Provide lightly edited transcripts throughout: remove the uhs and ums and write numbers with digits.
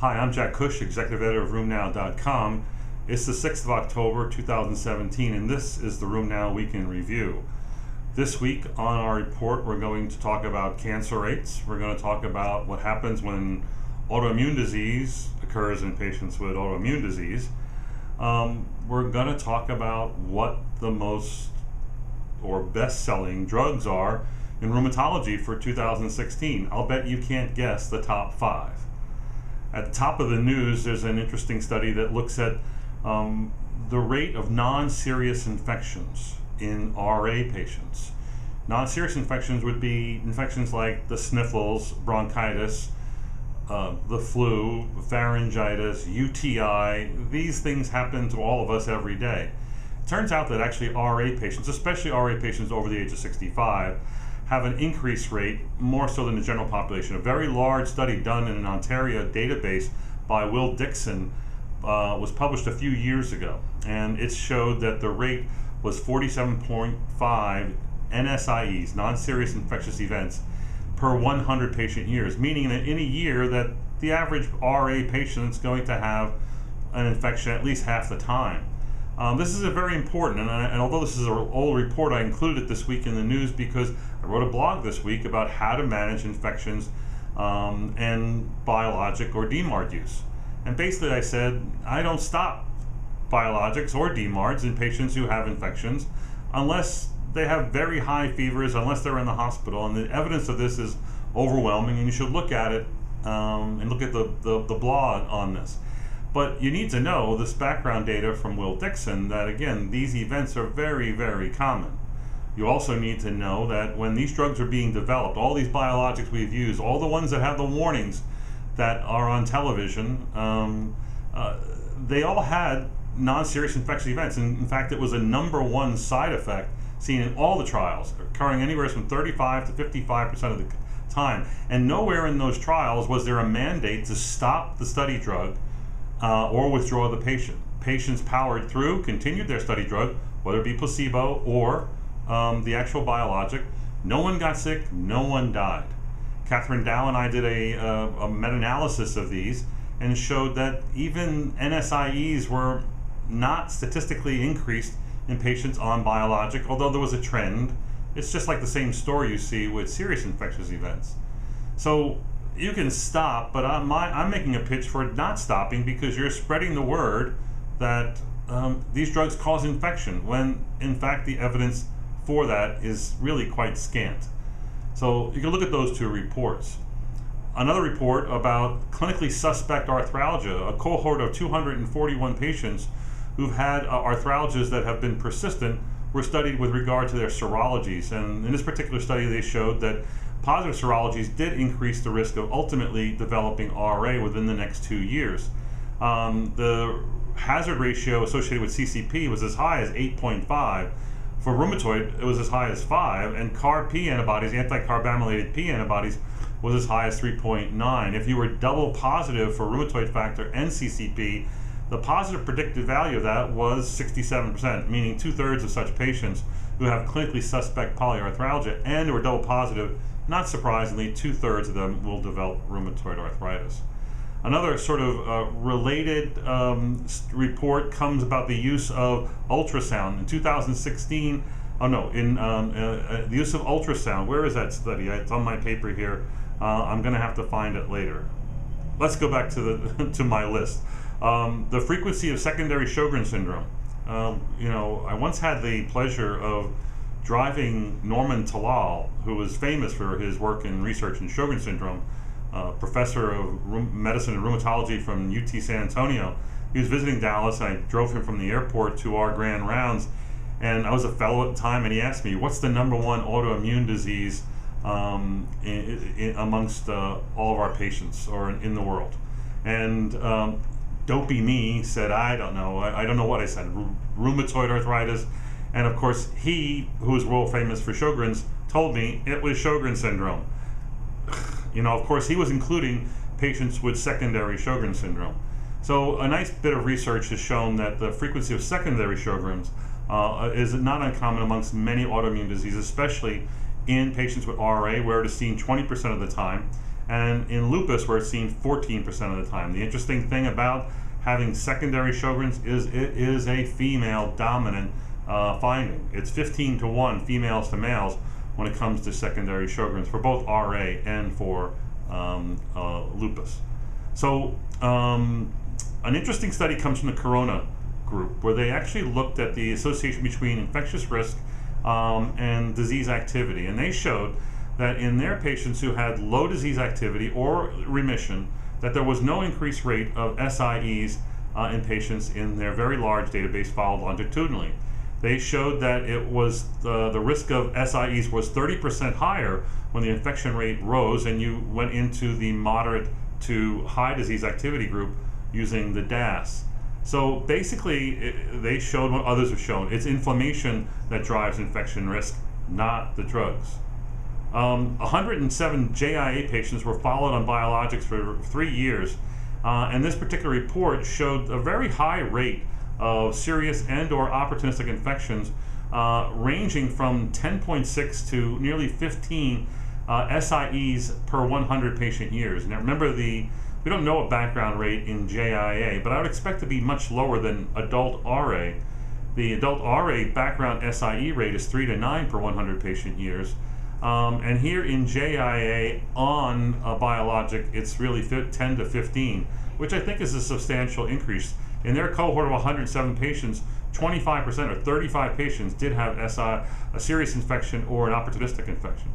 Hi, I'm Jack Cush, Executive Editor of RheumNow.com. It's the 6th of October, 2017, and this is the Rheum Now Weekend Review. This week on our report, we're going to talk about cancer rates. We're going to talk about what happens when autoimmune disease occurs in patients with autoimmune disease. We're going to talk about what the most or best-selling drugs are in rheumatology for 2016. I'll bet you can't guess the top five. At the top of the news, there's an interesting study that looks at the rate of non-serious infections in RA patients. Non-serious infections would be infections like the sniffles, bronchitis, the flu, pharyngitis, UTI. These things happen to all of us every day. It turns out that actually RA patients, especially RA patients over the age of 65, have an increased rate, more so than the general population. A very large study done in an Ontario database by Will Dixon was published a few years ago, and it showed that the rate was 47.5 NSIEs, non-serious infectious events, per 100 patient years, meaning that in a year that the average RA patient is going to have an infection at least half the time. This is a very important, and although this is an old report, I included it this week in the news because I wrote a blog this week about how to manage infections and biologic or DMARD use. And basically I said, I don't stop biologics or DMARDs in patients who have infections unless they have very high fevers, unless they're in the hospital. And the evidence of this is overwhelming, and you should look at it and look at the blog on this. But you need to know this background data from Will Dixon that, again, these events are very, very common. You also need to know that when these drugs are being developed, all these biologics we've used, all the ones that have the warnings that are on television, they all had non-serious infectious events. And in fact, it was a #1 side effect seen in all the trials, occurring anywhere from 35 to 55% of the time. And nowhere in those trials was there a mandate to stop the study drug or withdraw the patient. Patients powered through, continued their study drug, whether it be placebo or the actual biologic. No one got sick, no one died. Catherine Dow and I did a meta-analysis of these and showed that even NSIEs were not statistically increased in patients on biologic, although there was a trend. It's just like the same story you see with serious infectious events. So you can stop, but I'm making a pitch for not stopping because you're spreading the word that these drugs cause infection when, in fact, the evidence for that is really quite scant. So you can look at those two reports. Another report about clinically suspect arthralgia, a cohort of 241 patients who've had arthralgias that have been persistent were studied with regard to their serologies. And in this particular study, they showed that positive serologies did increase the risk of ultimately developing RA within the next 2 years. The hazard ratio associated with CCP was as high as 8.5. For rheumatoid, it was as high as 5, and CAR-P antibodies, anti-carbamylated P antibodies, was as high as 3.9. If you were double positive for rheumatoid factor and CCP, the positive predictive value of that was 67%, meaning 2/3 of such patients who have clinically suspect polyarthralgia and were double positive, not surprisingly, 2/3 of them will develop rheumatoid arthritis. Another sort of related report comes about the use of ultrasound. In 2016, the use of ultrasound, where is that study? It's on my paper here. I'm gonna have to find it later. Let's go back to to my list. The frequency of secondary Sjogren's syndrome. I once had the pleasure of driving Norman Talal, who was famous for his work and research in Sjogren's syndrome, professor of medicine and rheumatology from UT San Antonio. He was visiting Dallas, and I drove him from the airport to our grand rounds, and I was a fellow at the time, and he asked me, what's the #1 autoimmune disease amongst all of our patients or in the world? And dopey me said, I don't know. I don't know what I said, rheumatoid arthritis. And of course, he, who is world famous for Sjogren's, told me it was Sjogren's syndrome. Of course, he was including patients with secondary Sjogren's syndrome. So a nice bit of research has shown that the frequency of secondary Sjogren's is not uncommon amongst many autoimmune diseases, especially in patients with RA, where it is seen 20% of the time, and in lupus where it's seen 14% of the time. The interesting thing about having secondary Sjogren's is it is a female dominant finding. It's 15-to-1 females to males when it comes to secondary Sjogren's for both RA and for lupus. So an interesting study comes from the Corona group where they actually looked at the association between infectious risk and disease activity, and they showed that in their patients who had low disease activity or remission, that there was no increased rate of SIEs in patients in their very large database followed longitudinally. They showed that it was the risk of SIEs was 30% higher when the infection rate rose and you went into the moderate to high disease activity group using the DAS. So basically, they showed what others have shown. It's inflammation that drives infection risk, not the drugs. 107 JIA patients were followed on biologics for 3 years, and this particular report showed a very high rate of serious and or opportunistic infections ranging from 10.6 to nearly 15 SIEs per 100 patient years. Now remember, we don't know a background rate in JIA, but I would expect to be much lower than adult RA. The adult RA background SIE rate is 3 to 9 per 100 patient years. And here in JIA on a biologic, it's really 10 to 15, which I think is a substantial increase. In their cohort of 107 patients, 25% or 35 patients did have a serious infection or an opportunistic infection.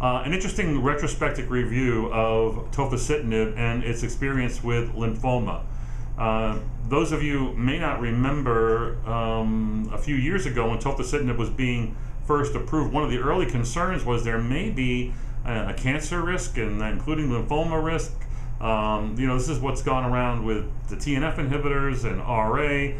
An interesting retrospective review of tofacitinib and its experience with lymphoma. Those of you may not remember a few years ago when tofacitinib was being first approved, one of the early concerns was there may be a cancer risk, and including lymphoma risk. You know, this is what's gone around with the TNF inhibitors and RA,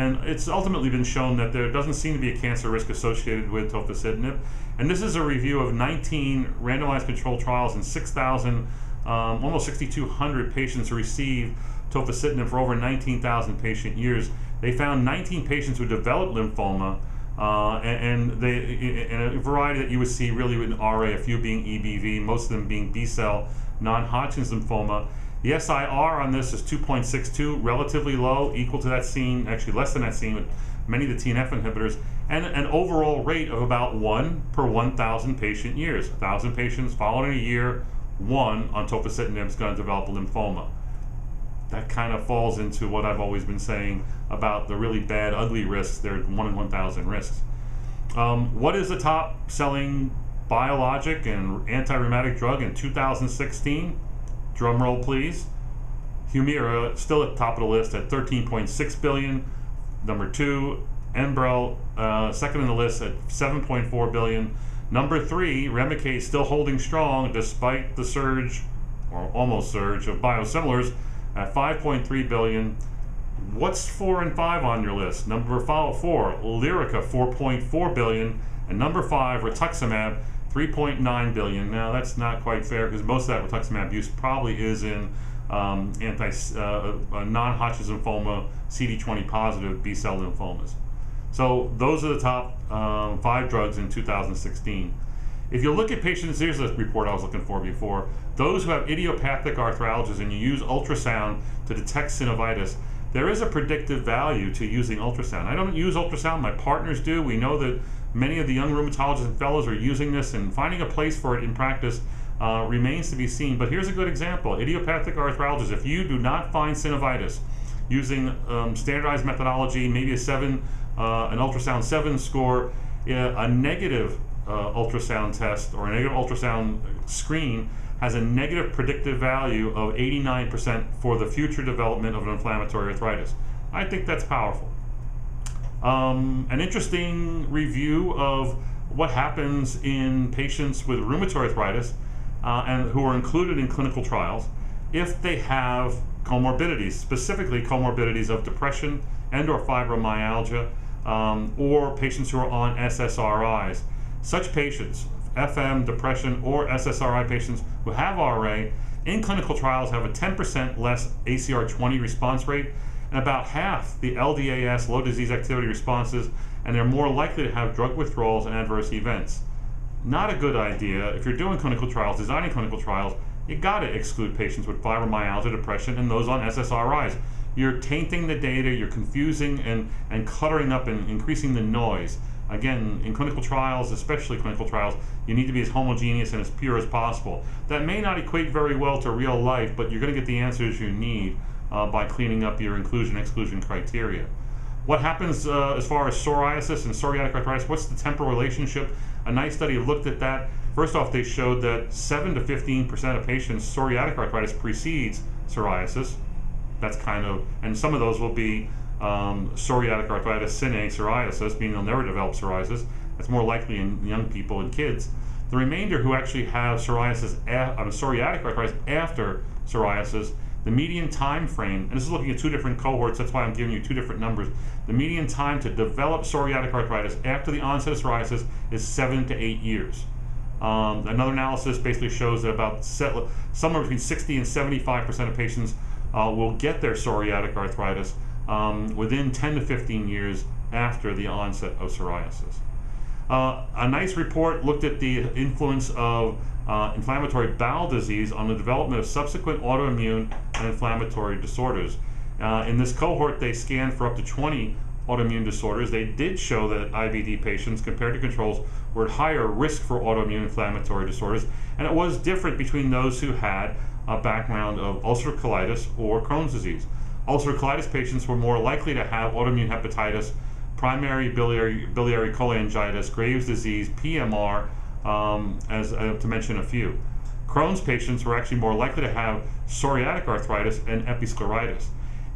and it's ultimately been shown that there doesn't seem to be a cancer risk associated with tofacitinib. And this is a review of 19 randomized controlled trials and 6,000, almost 6,200 patients who received tofacitinib for over 19,000 patient years. They found 19 patients who developed lymphoma, and a variety that you would see really with an RA, a few being EBV, most of them being B-cell, non-Hodgkin's lymphoma. The SIR on this is 2.62, relatively low, equal to that seen, actually less than that seen with many of the TNF inhibitors, and an overall rate of about 1 per 1,000 patient years. 1,000 patients followed in a year, 1 on tofacitinib is going to develop a lymphoma. That kind of falls into what I've always been saying about the really bad, ugly risks. They're 1 in 1,000 risks. What is the top-selling biologic and anti-rheumatic drug in 2016? Drum roll, please. Humira, still at the top of the list at $13.6 billion. Number 2, Enbrel, second in the list at $7.4 billion. Number 3, Remicade, still holding strong despite the surge, or almost surge, of biosimilars, at $5.3 billion. What's 4 and 5 on your list? Number 4, Lyrica, $4.4 billion. And number 5, rituximab, $3.9 billion. Now, that's not quite fair because most of that rituximab use probably is in non-Hodgkin's lymphoma, CD20 positive B-cell lymphomas. So those are the top 5 drugs in 2016. If you look at patients, here's the report I was looking for before. Those who have idiopathic arthralgias and you use ultrasound to detect synovitis, there is a predictive value to using ultrasound. I don't use ultrasound, my partners do. We know that many of the young rheumatologists and fellows are using this, and finding a place for it in practice remains to be seen. But here's a good example. Idiopathic arthralgias, if you do not find synovitis using standardized methodology, maybe a 7, an ultrasound 7 score, a negative ultrasound test or a negative ultrasound screen has a negative predictive value of 89% for the future development of an inflammatory arthritis. I think that's powerful. An interesting review of what happens in patients with rheumatoid arthritis and who are included in clinical trials if they have comorbidities, specifically comorbidities of depression and or fibromyalgia, or patients who are on SSRIs. Such patients, FM, depression, or SSRI patients who have RA, in clinical trials have a 10% less ACR20 response rate and about half the LDAS, low disease activity responses, and they're more likely to have drug withdrawals and adverse events. Not a good idea if you're doing clinical trials, designing clinical trials, You got to exclude patients with fibromyalgia, depression, and those on SSRIs. You're tainting the data, you're confusing and cluttering up and increasing the noise. Again, in clinical trials, especially clinical trials, you need to be as homogeneous and as pure as possible. That may not equate very well to real life, but you're going to get the answers you need by cleaning up your inclusion-exclusion criteria. What happens as far as psoriasis and psoriatic arthritis? What's the temporal relationship? A nice study looked at that. First off, they showed that 7 to 15% of patients, psoriatic arthritis precedes psoriasis. That's kind of, and some of those will be psoriatic arthritis, sine psoriasis, meaning they'll never develop psoriasis. That's more likely in young people and kids. The remainder who actually have psoriasis, psoriatic arthritis after psoriasis, the median time frame, and this is looking at two different cohorts, that's why I'm giving you two different numbers, the median time to develop psoriatic arthritis after the onset of psoriasis is 7 to 8 years. Another analysis basically shows that about somewhere between 60 and 75% of patients will get their psoriatic arthritis within 10 to 15 years after the onset of psoriasis. A nice report looked at the influence of inflammatory bowel disease on the development of subsequent autoimmune and inflammatory disorders. In this cohort, they scanned for up to 20 autoimmune disorders. They did show that IBD patients, compared to controls, were at higher risk for autoimmune inflammatory disorders, and it was different between those who had a background of ulcerative colitis or Crohn's disease. Ulcerative colitis patients were more likely to have autoimmune hepatitis, primary biliary cholangitis, Graves' disease, PMR, to mention a few. Crohn's patients were actually more likely to have psoriatic arthritis and episcleritis.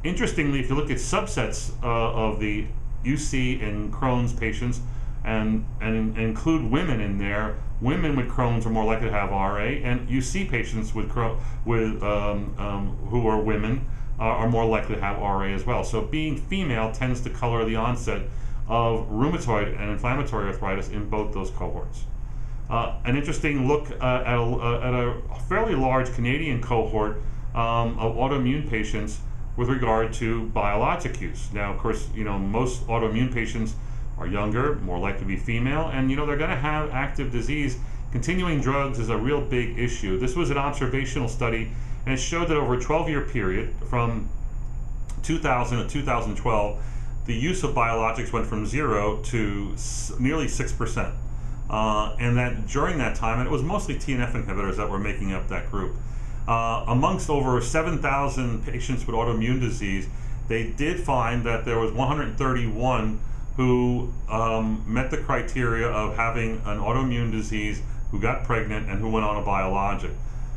Interestingly, if you look at subsets of the UC and Crohn's patients and include women in there, women with Crohn's are more likely to have RA, and UC patients who are women are more likely to have RA as well. So being female tends to color the onset of rheumatoid and inflammatory arthritis in both those cohorts. An interesting look at a fairly large Canadian cohort of autoimmune patients with regard to biologic use. Now, of course, you know, most autoimmune patients are younger, more likely to be female, and you know, they're going to have active disease. Continuing drugs is a real big issue. This was an observational study, and it showed that over a 12-year period, from 2000 to 2012, the use of biologics went from 0 to nearly 6%. And that during that time, and it was mostly TNF inhibitors that were making up that group. Amongst over 7,000 patients with autoimmune disease, they did find that there was 131 who met the criteria of having an autoimmune disease, who got pregnant, and who went on a biologic.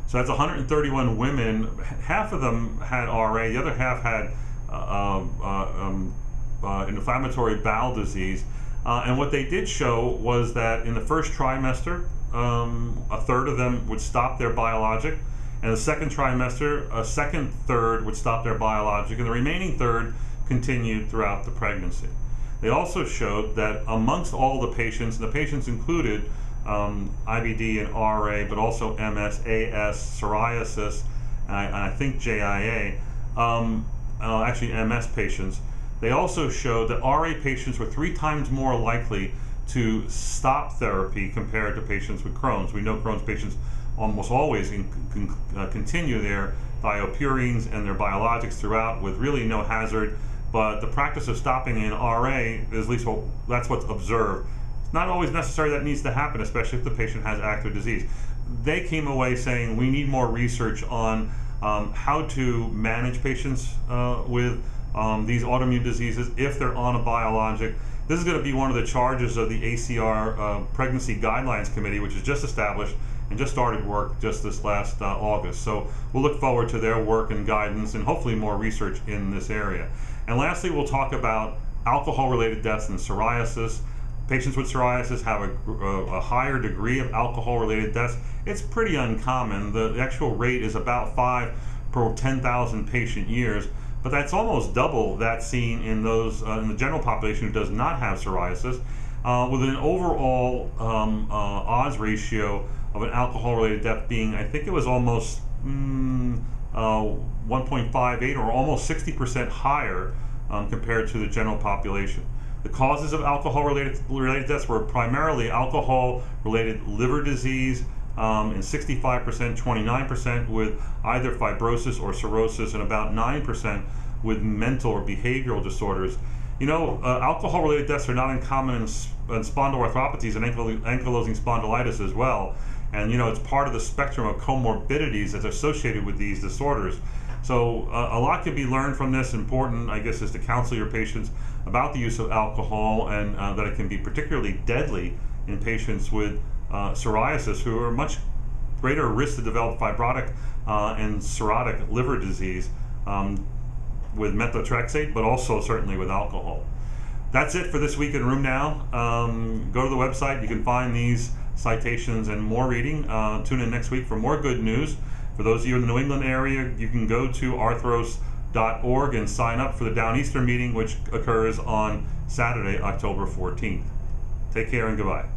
So that's 131 women. Half of them had RA, the other half had inflammatory bowel disease. And what they did show was that in the first trimester, a third of them would stop their biologic. And the second trimester, a second third would stop their biologic. And the remaining third continued throughout the pregnancy. They also showed that amongst all the patients, and the patients included IBD and RA, but also MS, AS, psoriasis, and I think JIA, actually MS patients. They also showed that RA patients were 3 times more likely to stop therapy compared to patients with Crohn's. We know Crohn's patients almost always continue their thiopurines and their biologics throughout with really no hazard, but the practice of stopping in RA is at least that's what's observed. It's not always necessary that needs to happen, especially if the patient has active disease. They came away saying we need more research on how to manage patients with these autoimmune diseases if they're on a biologic. This is going to be one of the charges of the ACR Pregnancy Guidelines Committee, which is just established and just started work just this last August. So we'll look forward to their work and guidance and hopefully more research in this area. And lastly, we'll talk about alcohol-related deaths and psoriasis. Patients with psoriasis have a higher degree of alcohol-related deaths. It's pretty uncommon. The actual rate is about 5 per 10,000 patient years. But that's almost double that seen in those in the general population who does not have psoriasis, with an overall odds ratio of an alcohol-related death being, I think it was almost 1.58 or almost 60% higher compared to the general population. The causes of alcohol-related deaths were primarily alcohol-related liver disease, and 65%, 29% with either fibrosis or cirrhosis, and about 9% with mental or behavioral disorders. You know, alcohol-related deaths are not uncommon in spondyloarthropathies and ankylosing spondylitis as well. And, you know, it's part of the spectrum of comorbidities that's associated with these disorders. So a lot can be learned from this. Important, I guess, is to counsel your patients about the use of alcohol, and that it can be particularly deadly in patients with psoriasis, who are much greater risk to develop fibrotic and cirrhotic liver disease with methotrexate, but also certainly with alcohol. That's it for this week in Room Now. Go to the website. You can find these citations and more reading. Tune in next week for more good news. For those of you in the New England area, you can go to ArthroS.org and sign up for the Downeaster meeting, which occurs on Saturday, October 14th. Take care and goodbye.